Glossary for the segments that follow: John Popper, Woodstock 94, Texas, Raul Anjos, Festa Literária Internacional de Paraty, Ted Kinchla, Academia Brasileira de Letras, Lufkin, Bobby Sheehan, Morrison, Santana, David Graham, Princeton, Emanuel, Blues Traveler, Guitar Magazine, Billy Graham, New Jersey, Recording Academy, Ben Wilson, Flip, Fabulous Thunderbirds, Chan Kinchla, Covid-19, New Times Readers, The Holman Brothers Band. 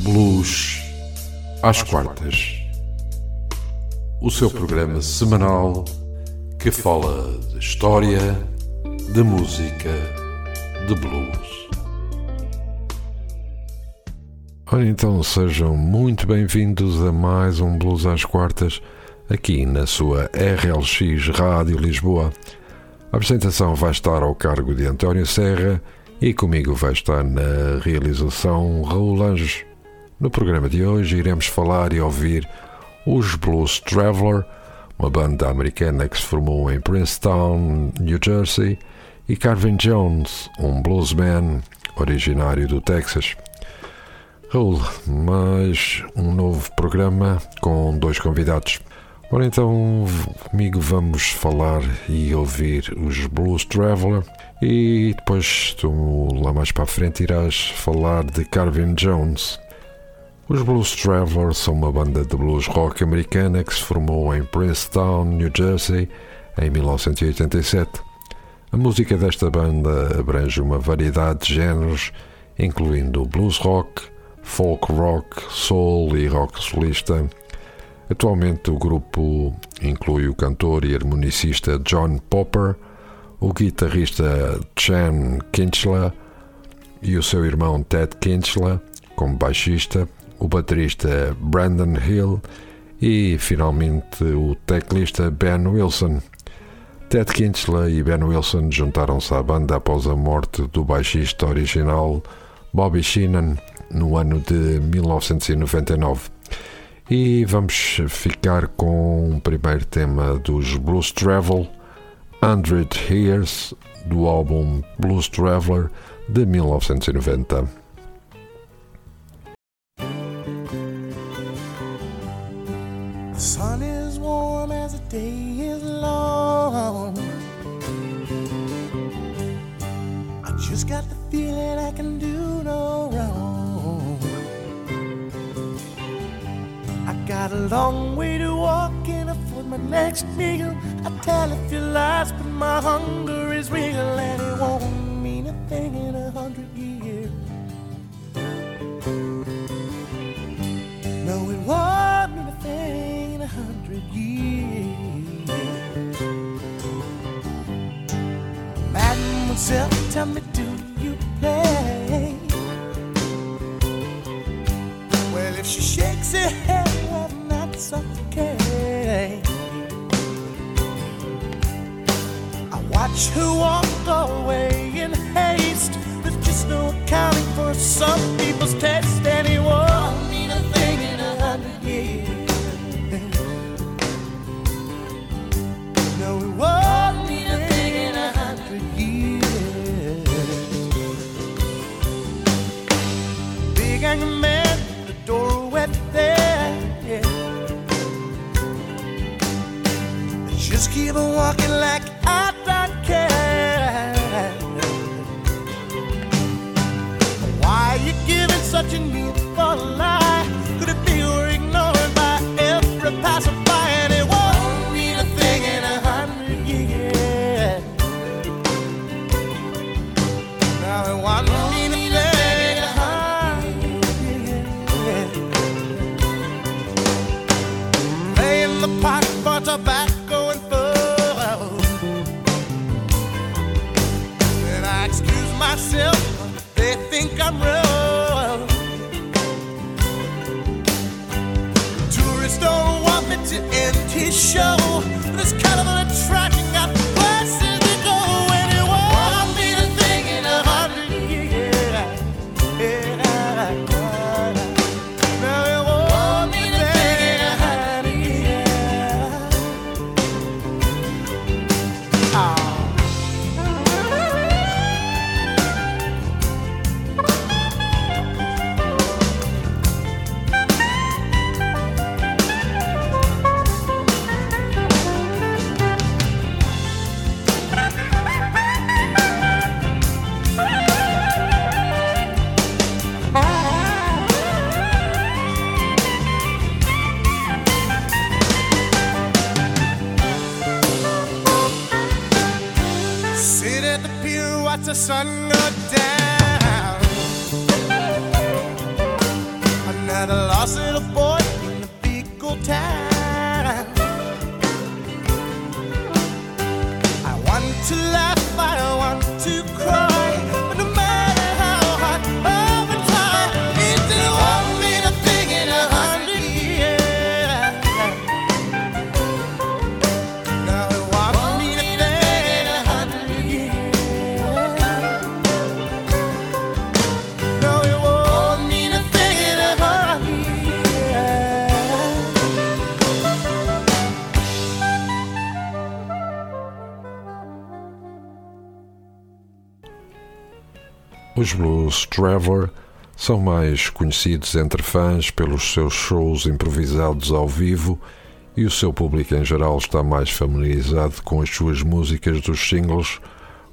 Blues às quartas, o seu programa semanal que fala de história, de música, de blues. Ora então, sejam muito bem-vindos a mais um Blues às quartas, aqui na sua RLX Rádio Lisboa. A apresentação vai estar ao cargo de António Serra e comigo vai estar na realização Raul Anjos. No programa de hoje iremos falar e ouvir os Blues Traveler, uma banda americana que se formou em Princeton, New Jersey, e Carvin Jones, um bluesman originário do Texas. Raul, mais um novo programa com dois convidados. Ora então, comigo vamos falar e ouvir os Blues Traveler e depois tu lá mais para a frente irás falar de Carvin Jones. Os Blues Traveler são uma banda de blues rock americana que se formou em Princeton, New Jersey, em 1987. A música desta banda abrange uma variedade de géneros, incluindo blues rock, folk rock, soul e rock solista. Atualmente o grupo inclui o cantor e harmonicista John Popper, o guitarrista Chan Kinchla e o seu irmão Ted Kinchla como baixista, o baterista Brandon Hill e, finalmente, o teclista Ben Wilson. Ted Kinchla e Ben Wilson juntaram-se à banda após a morte do baixista original Bobby Sheehan no ano de 1999. E vamos ficar com o primeiro tema dos Blues Traveler, 100 Years, do álbum Blues Traveler de 1990. The sun is warm as the day is long. I just got the feeling I can do no wrong. I got a long way to walk and afford my next meal. I tell a few lies, but my hunger is real, and it won't mean a thing in 100 years. No, it won't mean a thing. 100 years. Mademoiselle, tell me, do you play? Well, if she shakes her head, well, that's okay. I watch her walk away in haste, with just no accounting for some people's taste, and it won't mean a thing in 100 years. No, it won't mean a thing in 100 years. Big angry man, the door wet there, yeah. I just keep on walking like I don't care. Why you giving such a need for a lie? Could it be we're ignored by every passerby? Tobacco and food. When I excuse myself, they think I'm rude. Lost little boy in the fecal time. I want to laugh, I want to cry, but no matter how hard I've been tired, it didn't want me to think in 100 years. Now it wants me to think in 100 years. No, it wants me to think in 100 years. Os Blues Traveler são mais conhecidos entre fãs pelos seus shows improvisados ao vivo, e o seu público em geral está mais familiarizado com as suas músicas dos singles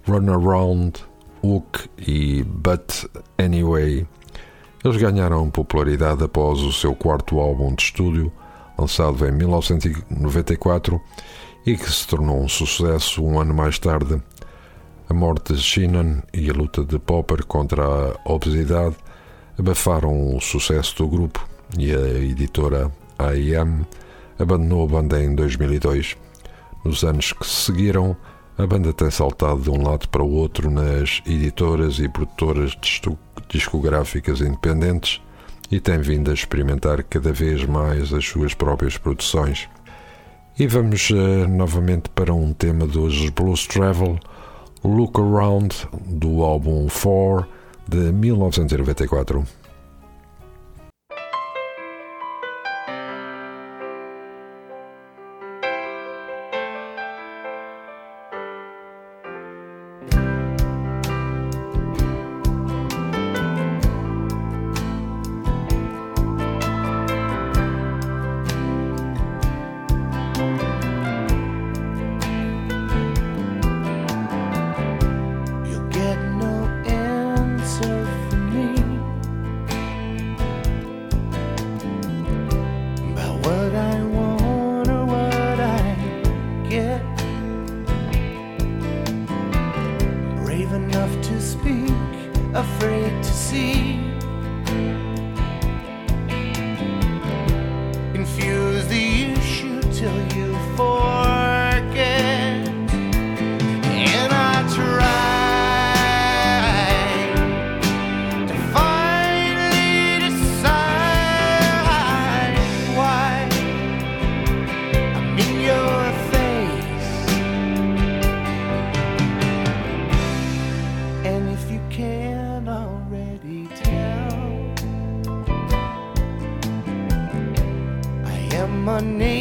Run Around, Hook e But Anyway. Eles ganharam popularidade após o seu quarto álbum de estúdio, lançado em 1994, e que se tornou um sucesso um ano mais tarde. A morte de Sheehan e a luta de Popper contra a obesidade abafaram o sucesso do grupo, e a editora A.I.M. abandonou a banda em 2002. Nos anos que seguiram, a banda tem saltado de um lado para o outro nas editoras e produtoras discográficas independentes, e tem vindo a experimentar cada vez mais as suas próprias produções. E vamos novamente para um tema dos Blues Travel, Look Around, do álbum 4 de 1994.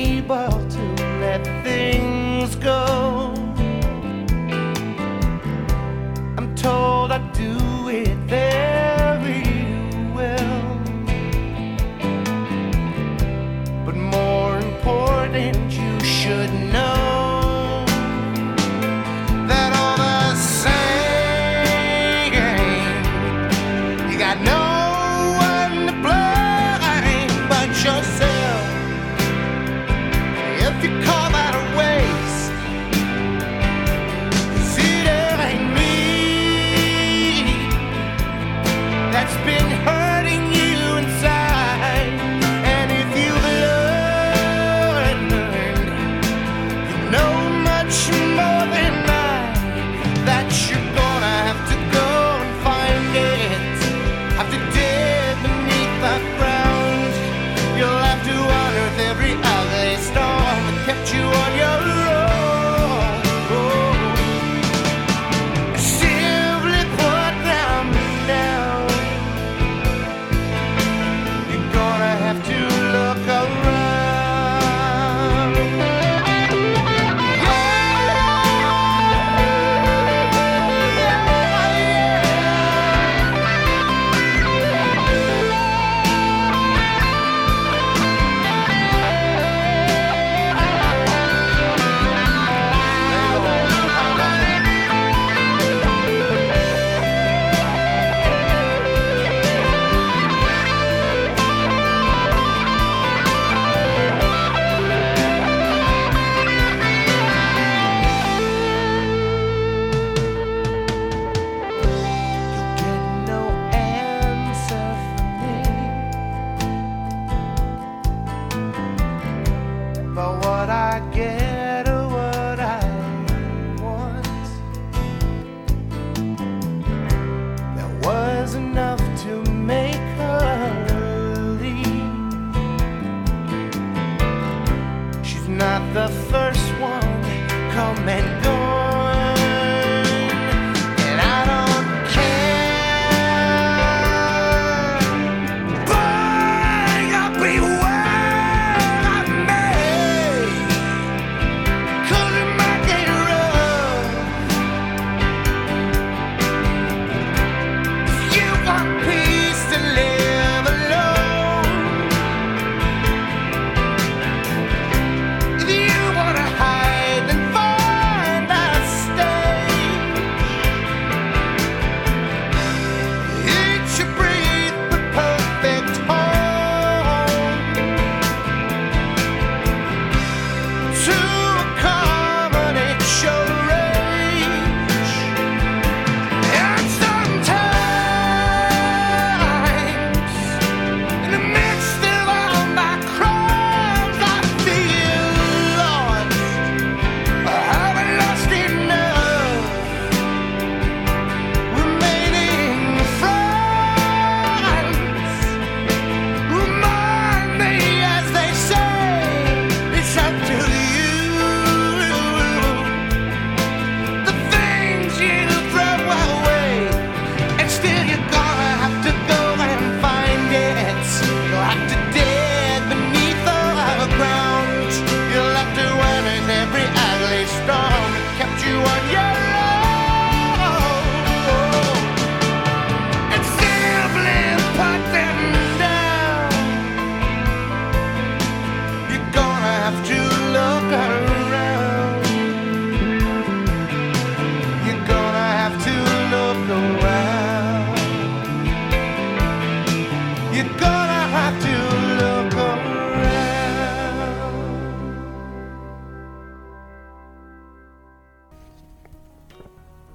Unable to let things go, I'm told I do it very well, but more important, you should know.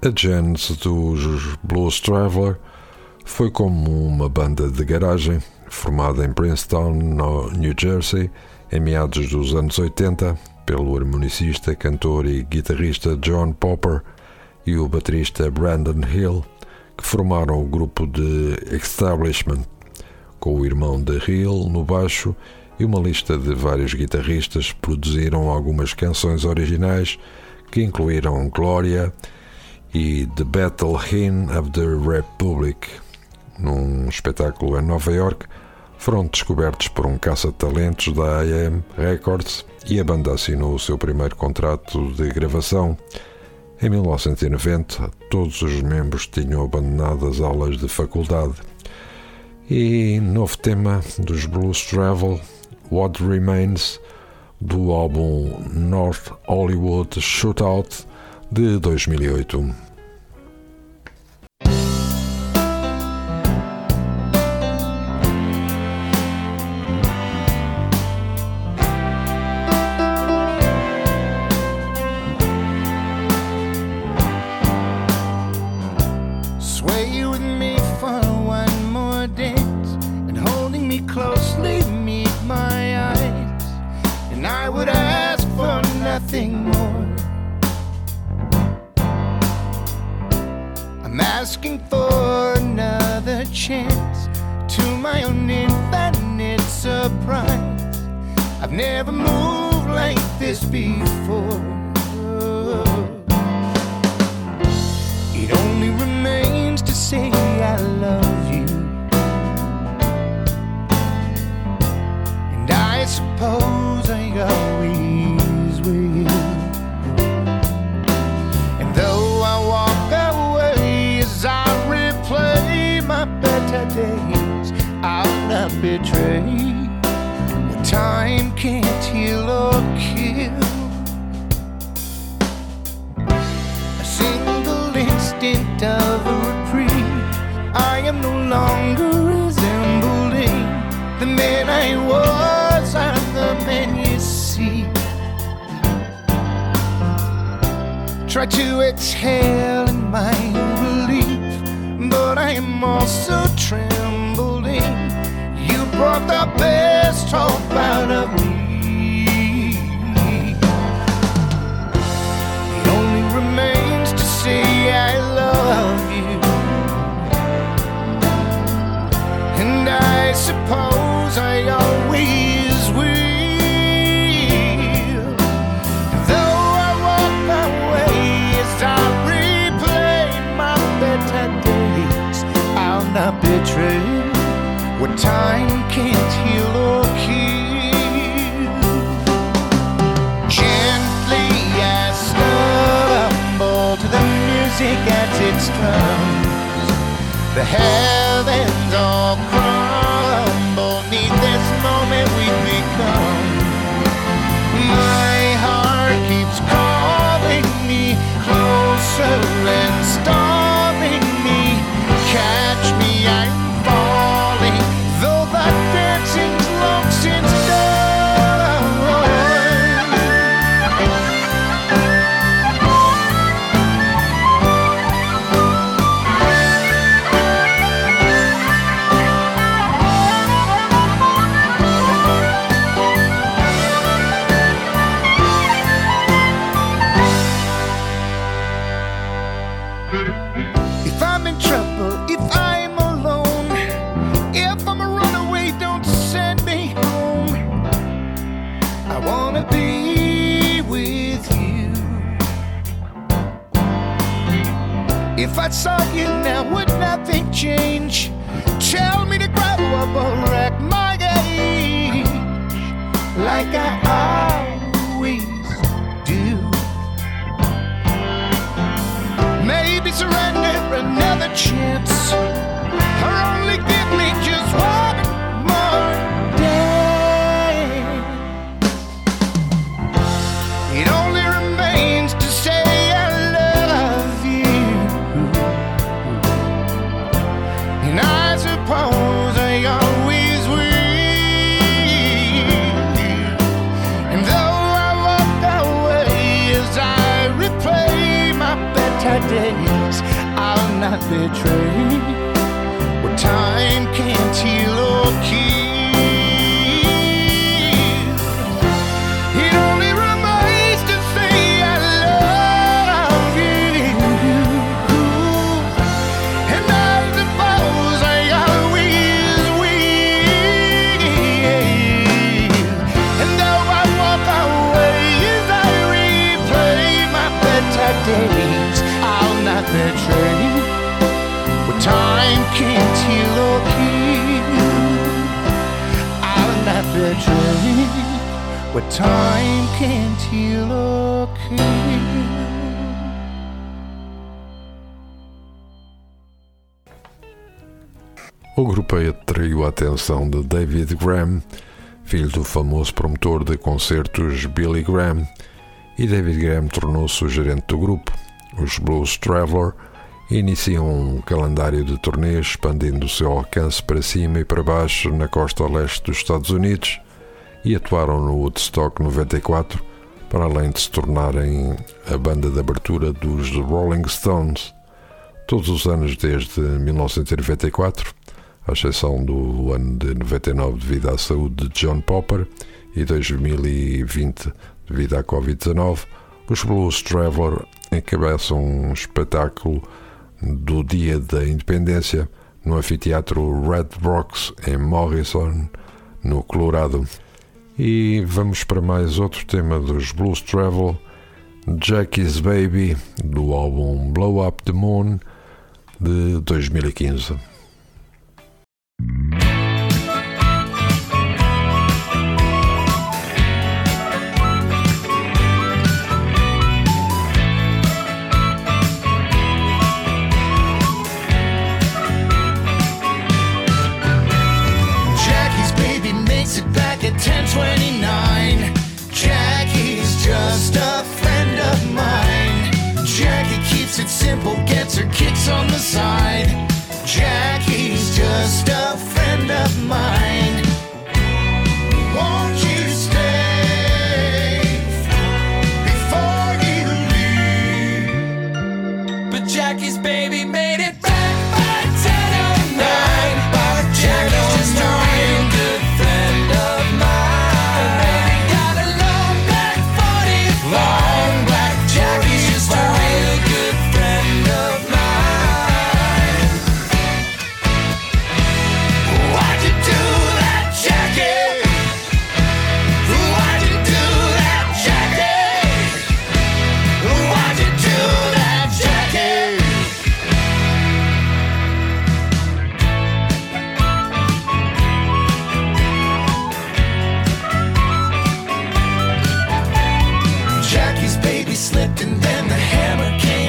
Etta James dos Blues Traveler foi como uma banda de garagem formada em Princeton, no New Jersey, em meados dos anos 80, pelo harmonicista, cantor e guitarrista John Popper e o baterista Brandon Hill, que formaram o grupo de Establishment, com o irmão de Hill no baixo e uma lista de vários guitarristas. Produziram algumas canções originais que incluíram Gloria e The Battle Hymn of the Republic. Num espetáculo em Nova York, foram descobertos por um caça-talentos da A.I.M. Records e a banda assinou o seu primeiro contrato de gravação. Em 1990, todos os membros tinham abandonado as aulas de faculdade. E novo tema dos Blues Travel, What Remains, do álbum North Hollywood Shootout de 2008. Try to exhale in my relief, but I am also trembling. You brought the best hope out of me. It only remains to say I love you, and I suppose I always will. Not betrayed, what time can't heal or kill. Gently I stumble to the music as it comes. The heavens all crumble 'neath this moment we become. My heart keeps calling me closer and stalling me. Catch me, I'm falling, though the dancing's long since done. If I'm in trouble, if I'm alone, if I'm a runaway, don't send me home. I wanna be with you. If I saw you now, would nothing change? Tell me to grow up or wreck my age, like I always do. Maybe surrender another chance, or only give me just one more day. It only remains to say I love you, and I suppose I always will. And though I walk away as I replay my better days, that betray what time can't heal or kill. It only remains to say I love you, and I suppose I always will. And though I walk away as I replay my better days, I'll not betray. Time can't heal or kill. I'll not betray what time can't heal or kill. O grupo atraiu a atenção de David Graham, filho do famoso promotor de concertos Billy Graham, e David Graham tornou-se o gerente do grupo. Os Blues Traveler iniciam um calendário de turnês, expandindo o seu alcance para cima e para baixo na costa leste dos Estados Unidos, e atuaram no Woodstock 94, para além de se tornarem a banda de abertura dos Rolling Stones. Todos os anos desde 1994, à exceção do ano de 99 devido à saúde de John Popper e 2020 devido à Covid-19, os Blues Traveler encabeçam um espetáculo do Dia da Independência no anfiteatro Red Rocks em Morrison, no Colorado. E vamos para mais outro tema dos Blues Travel, Jackie's Baby, do álbum Blow Up the Moon de 2015. Simple, gets her kicks on the side. Jackie's just a friend of mine. Won't you stay before you leave? But Jackie's baby made it back by 10:09. But Jackie's just a real good friend of mine. The baby got a long black 45. Long black Jackie's just a real good friend of mine. Why'd you do that, Jackie? Why'd you do that, Jackie? Why'd you do that, Jackie? Jackie's baby slipped and then the hammer came.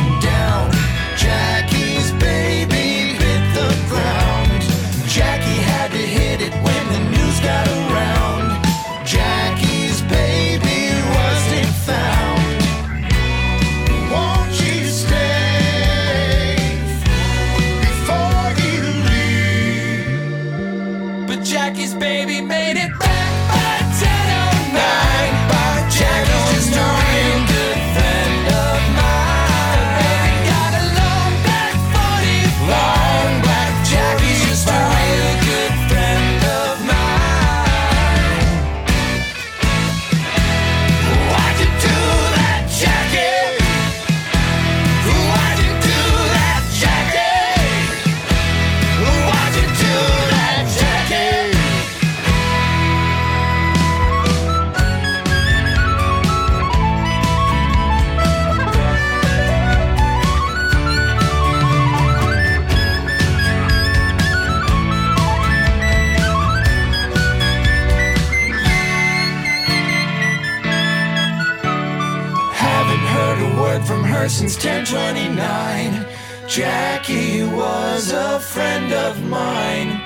Since 10:29, Jackie was a friend of mine.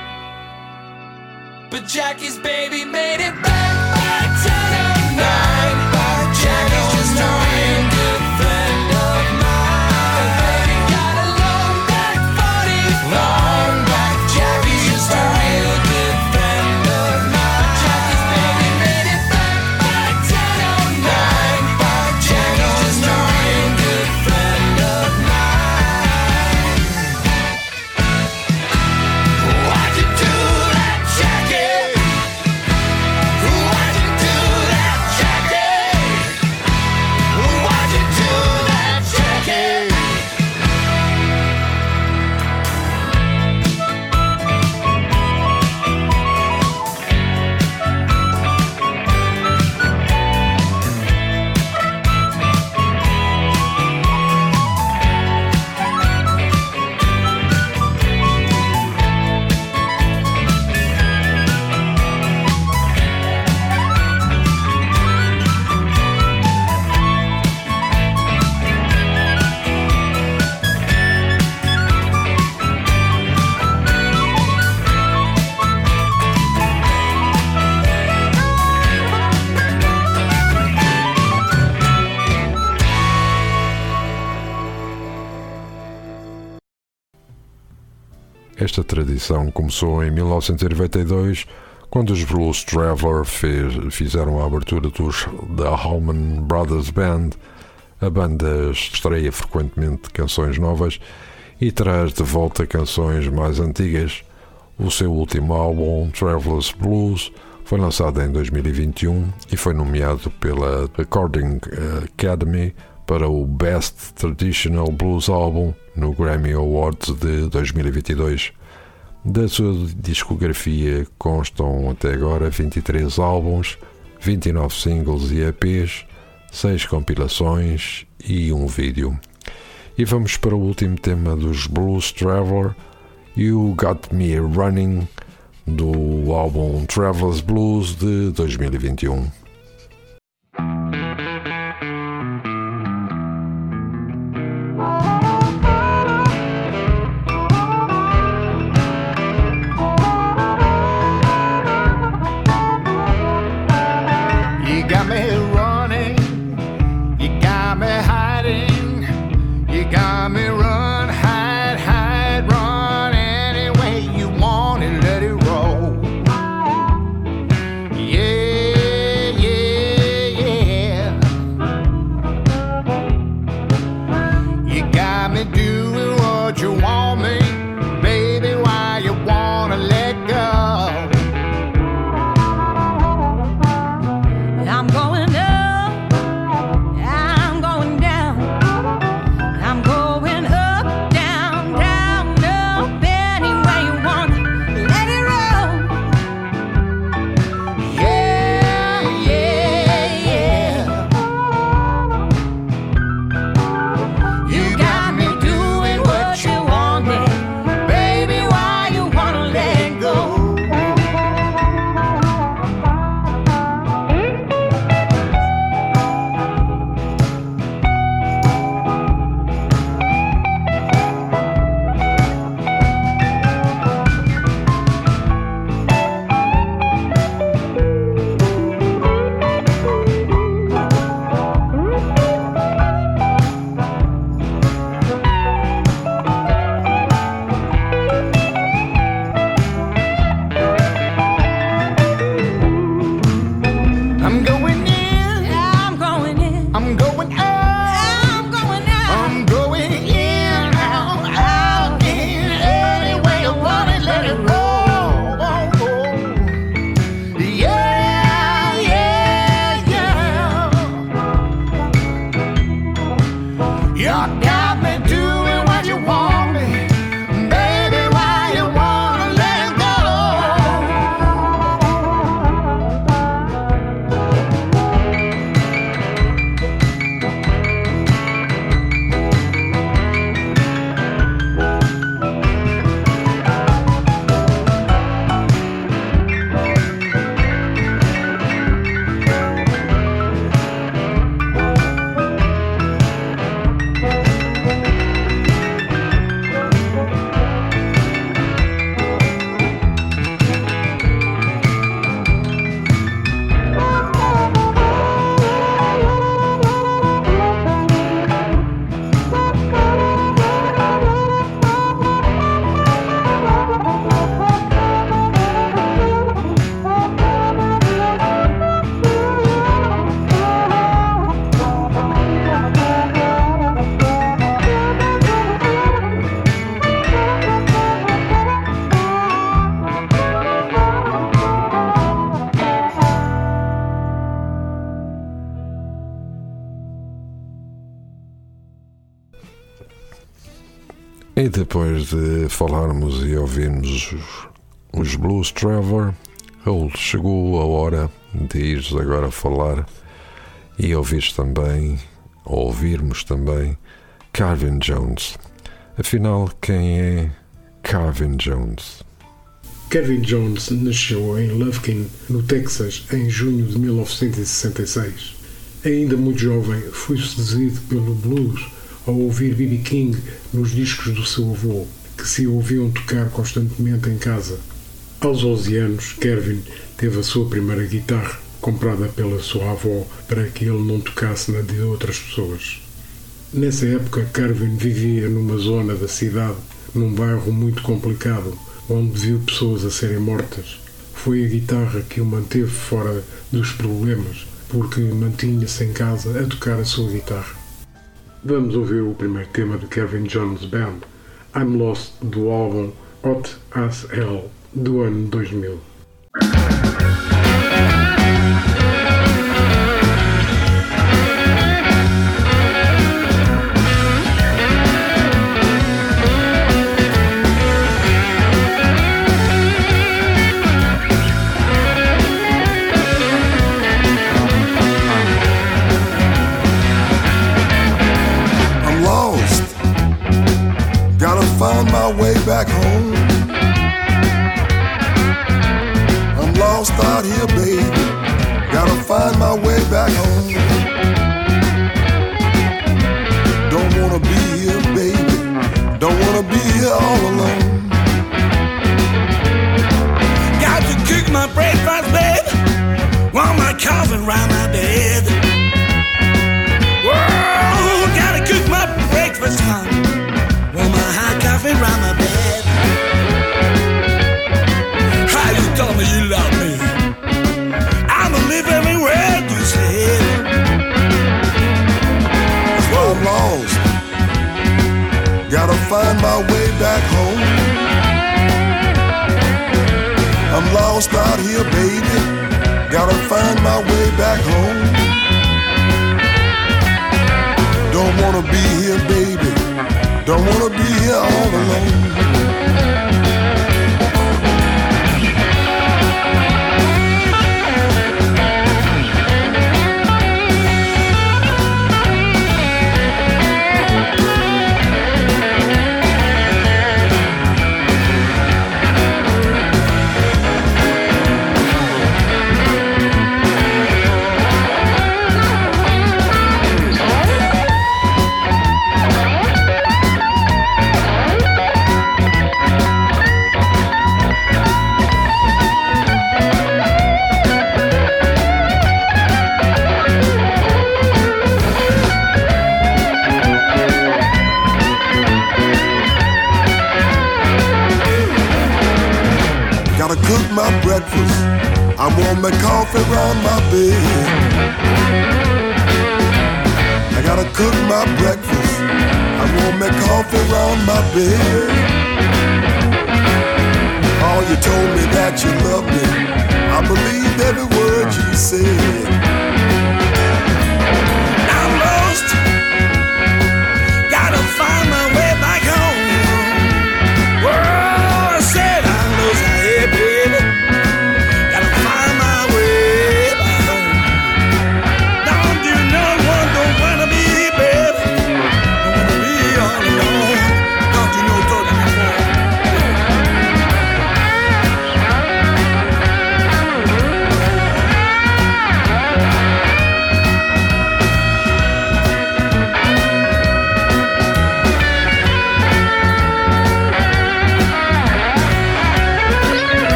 But Jackie's baby made it back by 10:09. But Jackie's just a real good friend of mine. The baby got a long black 45. Long black Jackie's just a real good friend of mine. But Jackie's baby made it back by 10:09. But Jackie's just a real good friend of mine. Esta tradição começou em 1992, quando os Blues Traveler fizeram a abertura dos The Holman Brothers Band. A banda estreia frequentemente canções novas e traz de volta canções mais antigas. O seu último álbum, Traveler's Blues, foi lançado em 2021 e foi nomeado pela Recording Academy para o Best Traditional Blues Album no Grammy Awards de 2022. Da sua discografia constam até agora 23 álbuns, 29 singles e EPs, 6 compilações e um vídeo. E vamos para o último tema dos Blues Traveler, You Got Me Running, do álbum Traveler's Blues de 2021. E depois de falarmos e ouvirmos os Blues Traveler, chegou a hora de ires agora falar e ouvirmos também Carvin Jones. Afinal, quem é Carvin Jones? Carvin Jones nasceu em Lufkin, no Texas, em junho de 1966. Ainda muito jovem, foi seduzido pelo blues ao ouvir B.B. King nos discos do seu avô, que se ouviam tocar constantemente em casa. Aos 11 anos, Carvin teve a sua primeira guitarra, comprada pela sua avó para que ele não tocasse na de outras pessoas. Nessa época, Carvin vivia numa zona da cidade num bairro muito complicado, onde viu pessoas a serem mortas. Foi a guitarra que o manteve fora dos problemas, porque mantinha-se em casa a tocar a sua guitarra. Vamos ouvir o primeiro tema do Carvin Jones Band, I'm Lost, do álbum Hot As Hell, do ano 2000. Find my way back home. I'm lost out here, baby. Gotta find my way back home. Don't wanna be here, baby. Don't wanna be here all alone. Got to cook my breakfast, baby, while my cousin round my bed. Whoa, gotta cook my breakfast, huh? Around my bed. How you tell me you love me? I believe every word you said. Well, I'm lost. Gotta find my way back home. I'm lost out here, baby. Gotta find my way back home. Don't wanna be here, baby. Don't wanna be here all alone. My breakfast, I want my coffee round my bed. I gotta cook my breakfast, I want my coffee round my bed. Oh, you told me that you loved me, I believed every word you said. I'm lost, gotta find my way back home. Whoa, I said I'm lost, hey baby.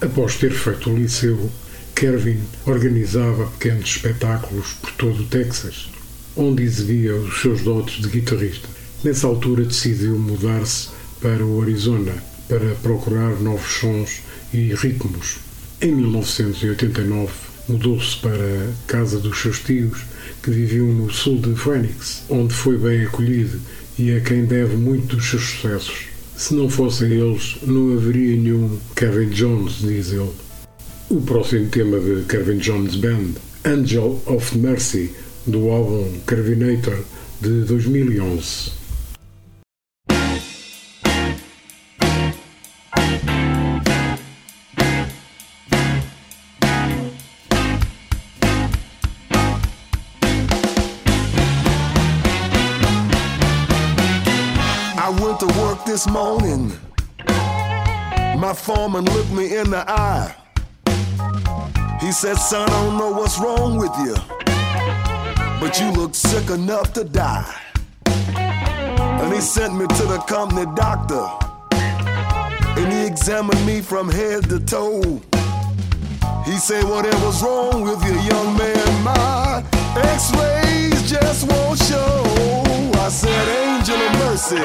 Após ter feito o liceu, Carvin organizava pequenos espetáculos por todo o Texas, onde exibia os seus dotes de guitarrista. Nessa altura decidiu mudar-se para o Arizona para procurar novos sons e ritmos. Em 1989 mudou-se para a casa dos seus tios, que viviam no sul de Phoenix, onde foi bem acolhido e a quem deve muito dos seus sucessos. Se não fossem eles, não haveria nenhum Carvin Jones, diz ele. O próximo tema de Carvin Jones Band, Angel of Mercy, do álbum Carvinator, de 2011. I went to work this morning. My foreman looked me in the eye. He said, son, I don't know what's wrong with you, but you look sick enough to die. And he sent me to the company doctor, and he examined me from head to toe. He said, whatever's wrong with you, young man, my x-rays just won't show. I said, angel of mercy,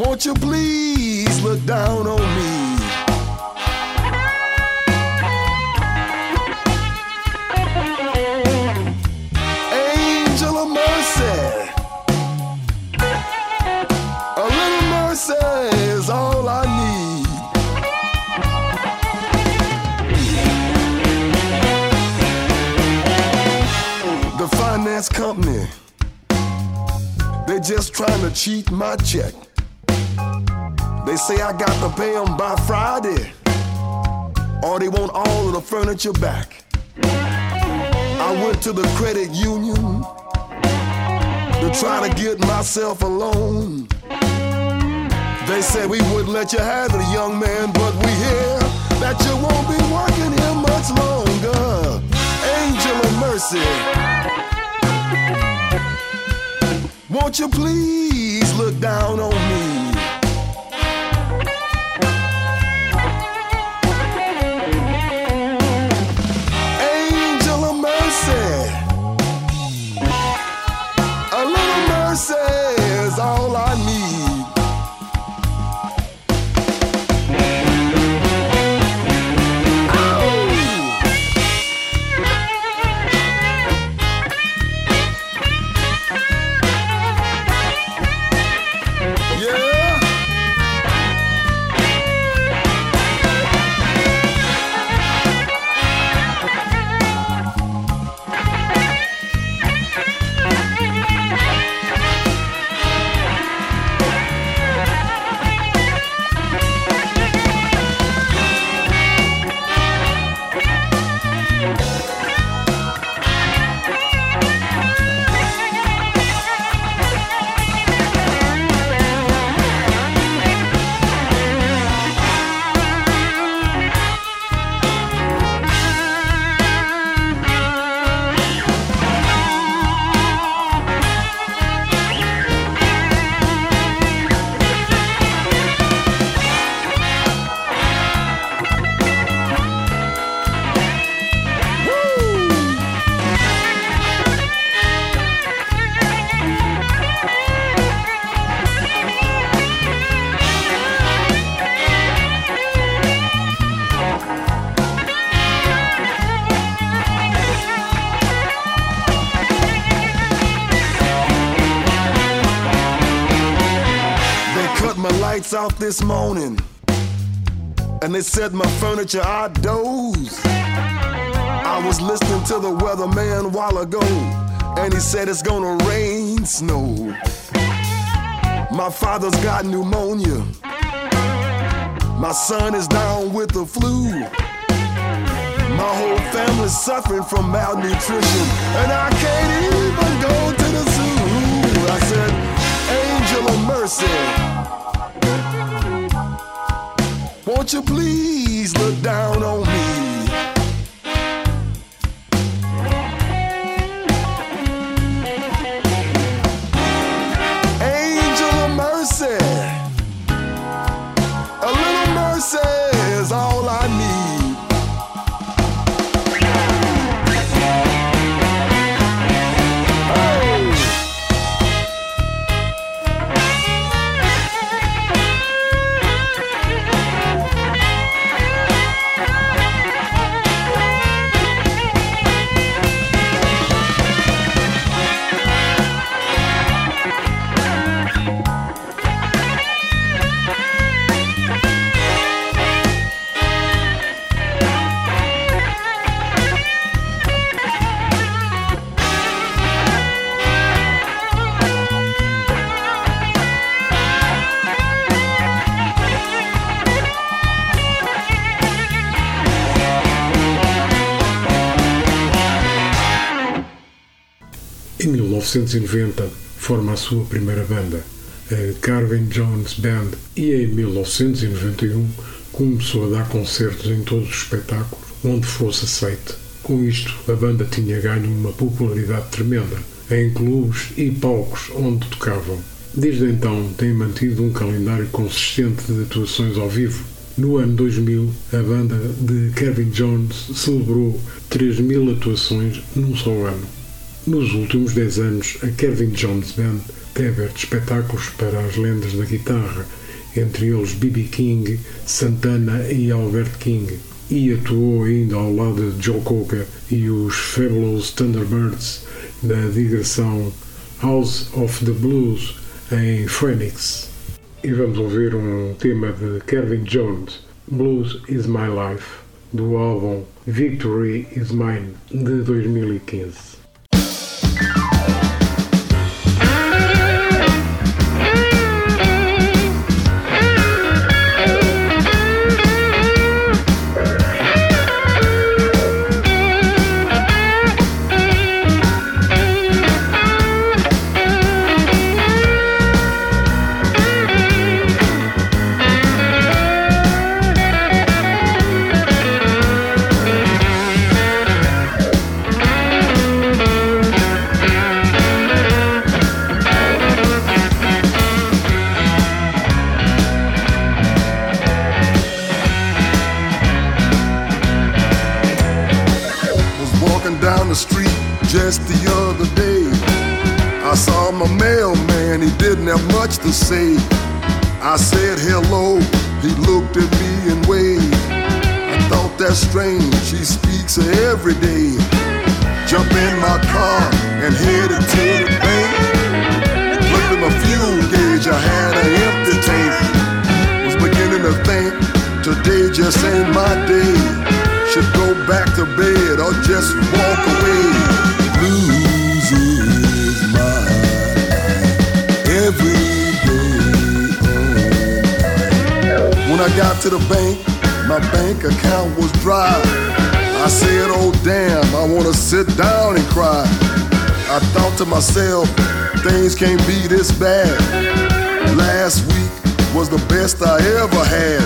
won't you please look down on me? Angel of mercy, a little mercy is all I need. Finance company, they just trying to cheat my check. They say I got to pay them by Friday, or they want all of the furniture back. I went to the credit union to try to get myself a loan. They said we wouldn't let you have it, young man, but we hear that you won't be working here much longer. Angel of mercy, won't you please look down on me? Angel of mercy, a little mercy is all I need. Out this morning, and they said my furniture outdoors. I was listening to the weatherman a while ago, and he said it's gonna rain snow. My father's got pneumonia, my son is down with the flu, my whole family's suffering from malnutrition, and I can't even go to the zoo. I said, angel of mercy, won't you please look down on me? Angel of mercy, a little mercy is all I need. Em 1990, forma a sua primeira banda, a Carvin Jones Band, e em 1991 começou a dar concertos em todos os espetáculos onde fosse aceite. Com isto, a banda tinha ganho uma popularidade tremenda em clubes e palcos onde tocavam. Desde então, tem mantido um calendário consistente de atuações ao vivo. No ano 2000, a banda de Carvin Jones celebrou 3.000 atuações num só ano. Nos últimos 10 anos, a Carvin Jones Band tem aberto espetáculos para as lendas da guitarra, entre eles B.B. King, Santana e Albert King, e atuou ainda ao lado de Joe Cocker e os Fabulous Thunderbirds na digressão House of the Blues, em Phoenix. E vamos ouvir um tema de Carvin Jones, Blues is My Life, do álbum Victory is Mine, de 2015. Just the other day, I saw my mailman, he didn't have much to say. I said hello, he looked at me and waved. I thought that's strange, she speaks every day. Jump in my car and headed to the bank. Looked at my fuel gauge, I had an empty tank. Was beginning to think, today just ain't my day. Should go back to bed or just walk away. Blues is my life, every day of life. When I got to the bank, my bank account was dry. I said, oh damn, I wanna sit down and cry. I thought to myself, things can't be this bad. Last week was the best I ever had.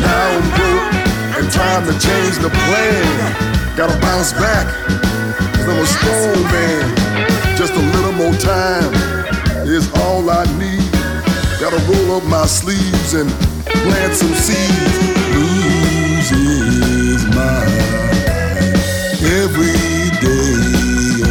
Now I'm broke, and time to change the plan. Gotta bounce back. I'm a strong man, just a little more time is all I need. Gotta roll up my sleeves and plant some seeds. Blues is my life, every day and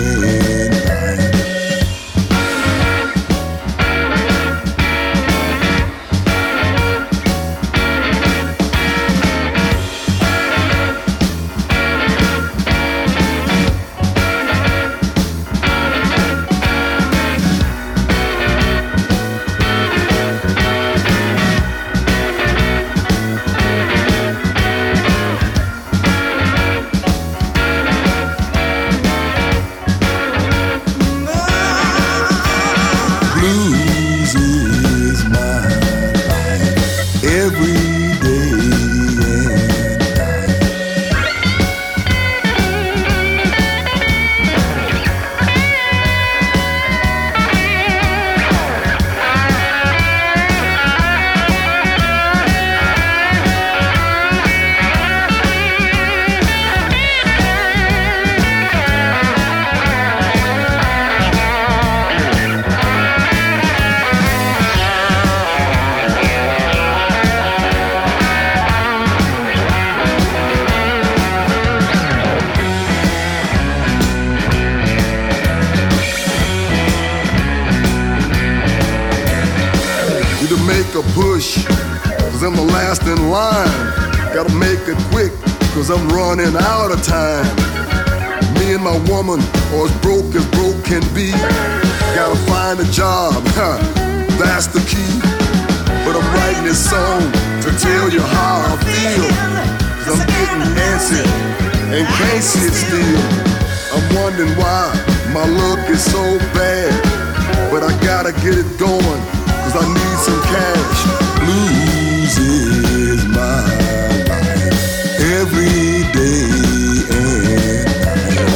I'm running out of time. Me and my woman are as broke can be. Gotta find a job, that's the key. But I'm writing this song to tell you how I feel. 'Cause I'm getting antsy and can't sit still. I'm wondering why my luck is so bad. But I gotta get it going, 'cause I need some cash. Blues is mine. Every day and night.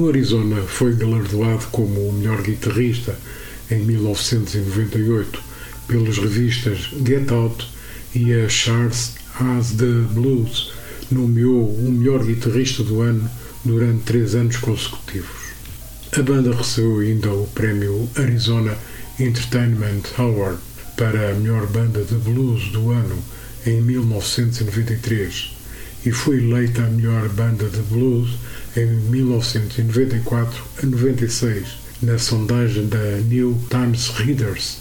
no Arizona foi galardoado como o melhor guitarrista em 1998 pelas revistas Get Out e a Charts As The Blues nomeou o melhor guitarrista do ano durante 3 anos consecutivos. A banda recebeu ainda o prémio Arizona Entertainment Award para a melhor banda de blues do ano em 1993 e foi eleita a melhor banda de blues em 1994 a 96 na sondagem da New Times Readers.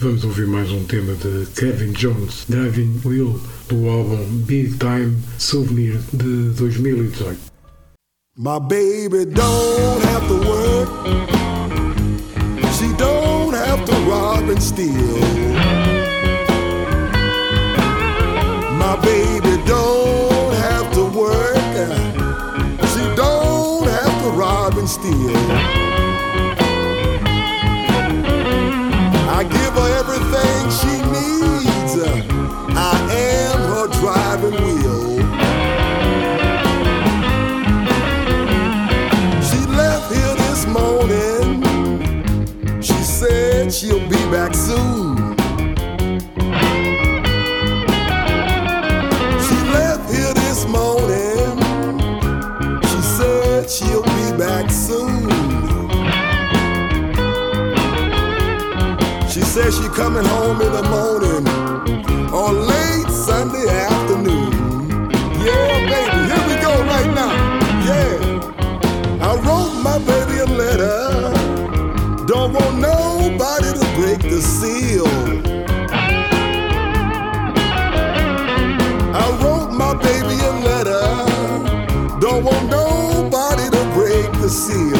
Vamos ouvir mais um tema de Carvin Jones, Driving Wheel, do álbum Big Time Souvenir de 2018. My baby don't have to work, she don't have to rob and steal. My baby don't have to work, she don't have to rob and steal. I give her everything she needs. I am her driving wheel. She left here this morning. She said she'll be back soon. She left here this morning. She said she'll be back soon. She says she coming home in the morning or late Sunday afternoon. Yeah, baby, here we go right now. Yeah, I wrote my baby a letter. Don't want nobody to break the seal. I wrote my baby a letter. Don't want nobody to break the seal.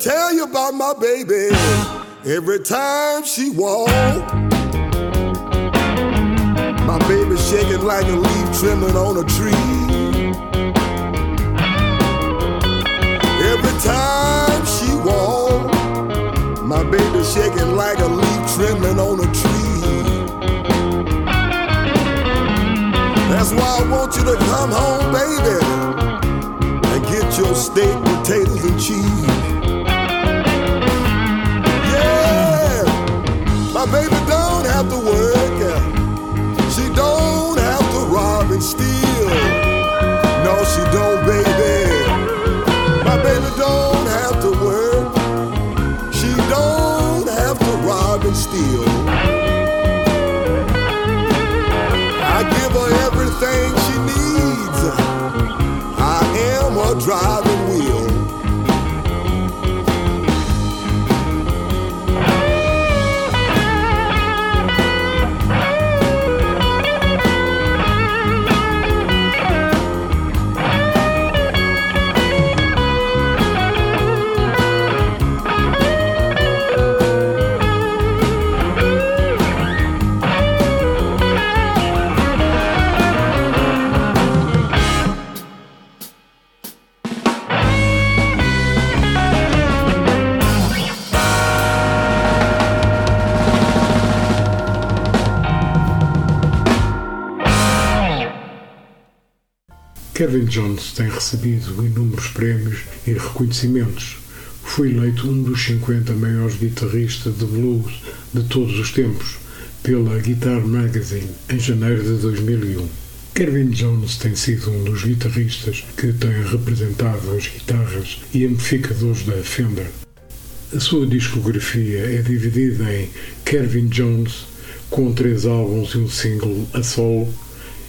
Tell you about my baby every time she walks. My baby shaking like a leaf trembling on a tree. Every time she walks, my baby shaking like a leaf trembling on a tree. That's why I want you to come home, baby, and get your steak, potatoes, and cheese. My baby don't have to work, she don't have to rob and steal. No, she don't, baby. My baby don't have to work, she don't have to rob and steal. I give her everything she needs. Carvin Jones tem recebido inúmeros prémios e reconhecimentos. Foi eleito um dos 50 maiores guitarristas de blues de todos os tempos pela Guitar Magazine em janeiro de 2001. Carvin Jones tem sido um dos guitarristas que tem representado as guitarras e amplificadores da Fender. A sua discografia é dividida em Carvin Jones, com 3 álbuns e um single a solo,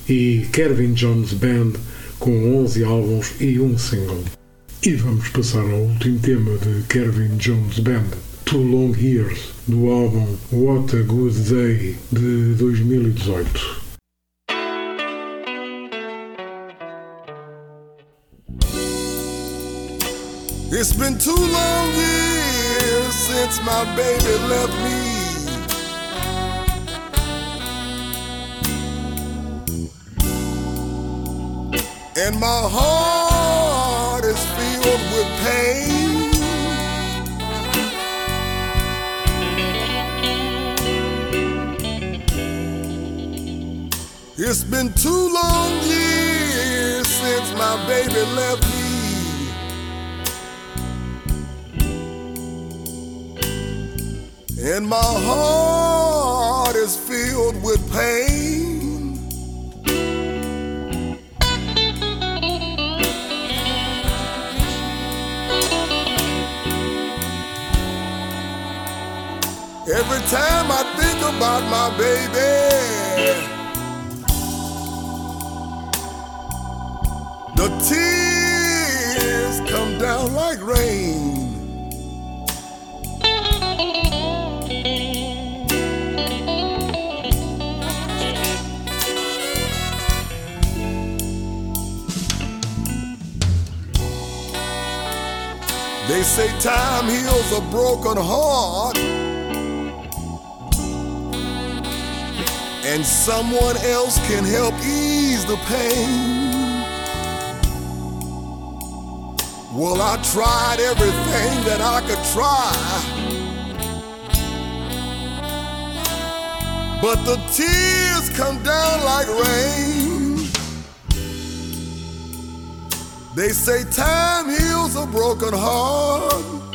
e Carvin Jones Band, com 11 álbuns e um single. E vamos passar ao último tema de Carvin Jones Band, Two Long Years, do álbum What a Good Day, de 2018. It's been 2 long years since my baby left me, and my heart is filled with pain. It's been 2 long years since my baby left me, and my heart is filled with pain. Every time I think about my baby, the tears come down like rain. They say time heals a broken heart, and someone else can help ease the pain. Well, I tried everything that I could try, but the tears come down like rain. They say time heals a broken heart,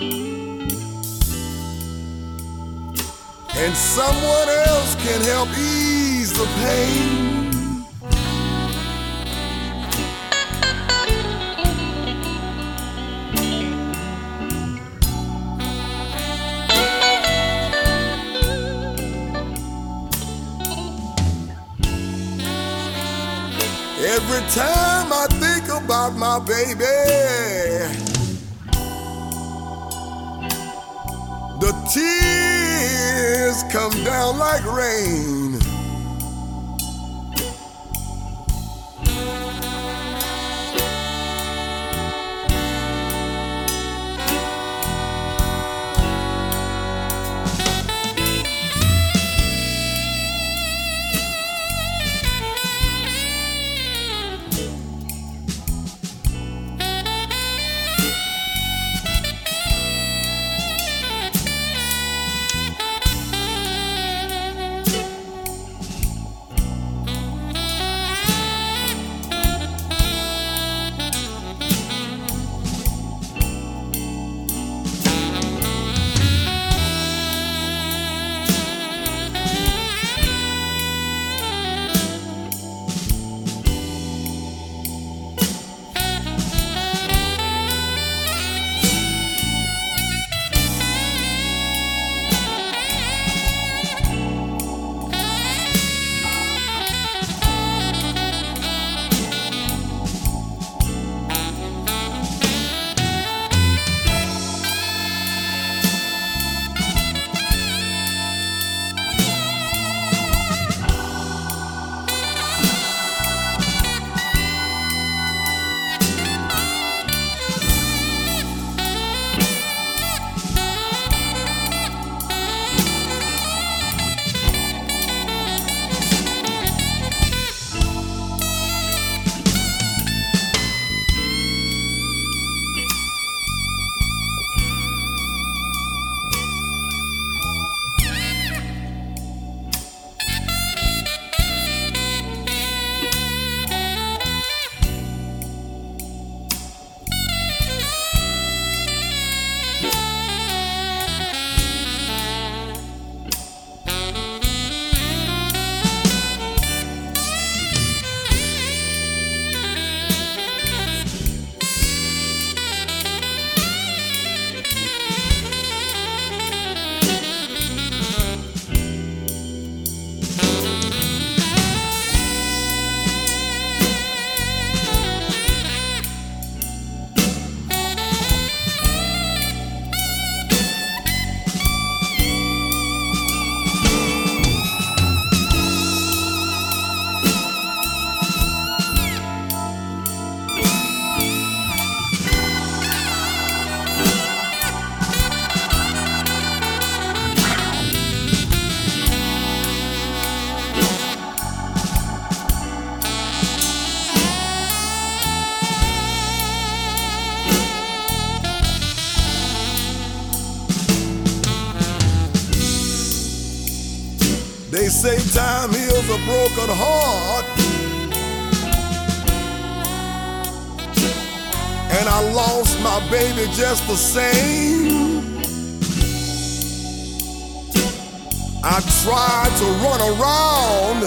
and someone else can help ease the pain. Every time I think about my baby, the tears come down like rain. time heals a broken heart. And I lost my baby just the same. I tried to run around,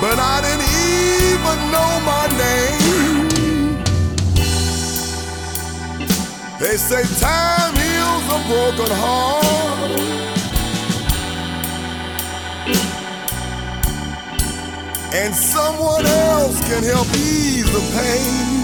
but I didn't even know my name. They say time heals a broken heart, and someone else can help ease the pain.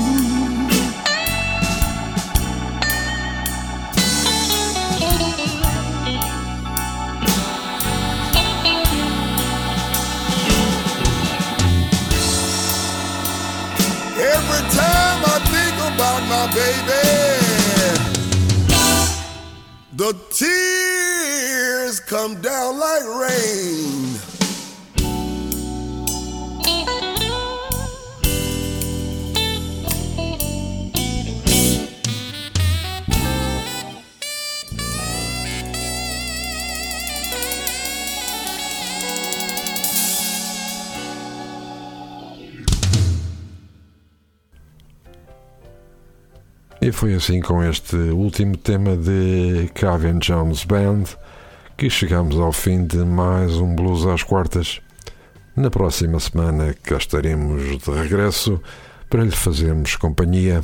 My baby, the tears come down like rain. E foi assim com este último tema de Carvin Jones Band que chegamos ao fim de mais um Blues às Quartas. Na próxima semana cá estaremos de regresso para lhe fazermos companhia.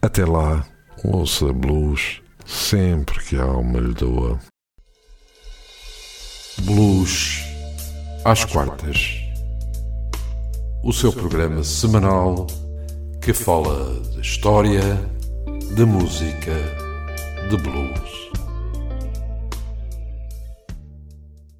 Até lá, ouça blues sempre que a alma lhe doa. Blues às Quartas, o seu programa semanal que fala de história, de música, de blues.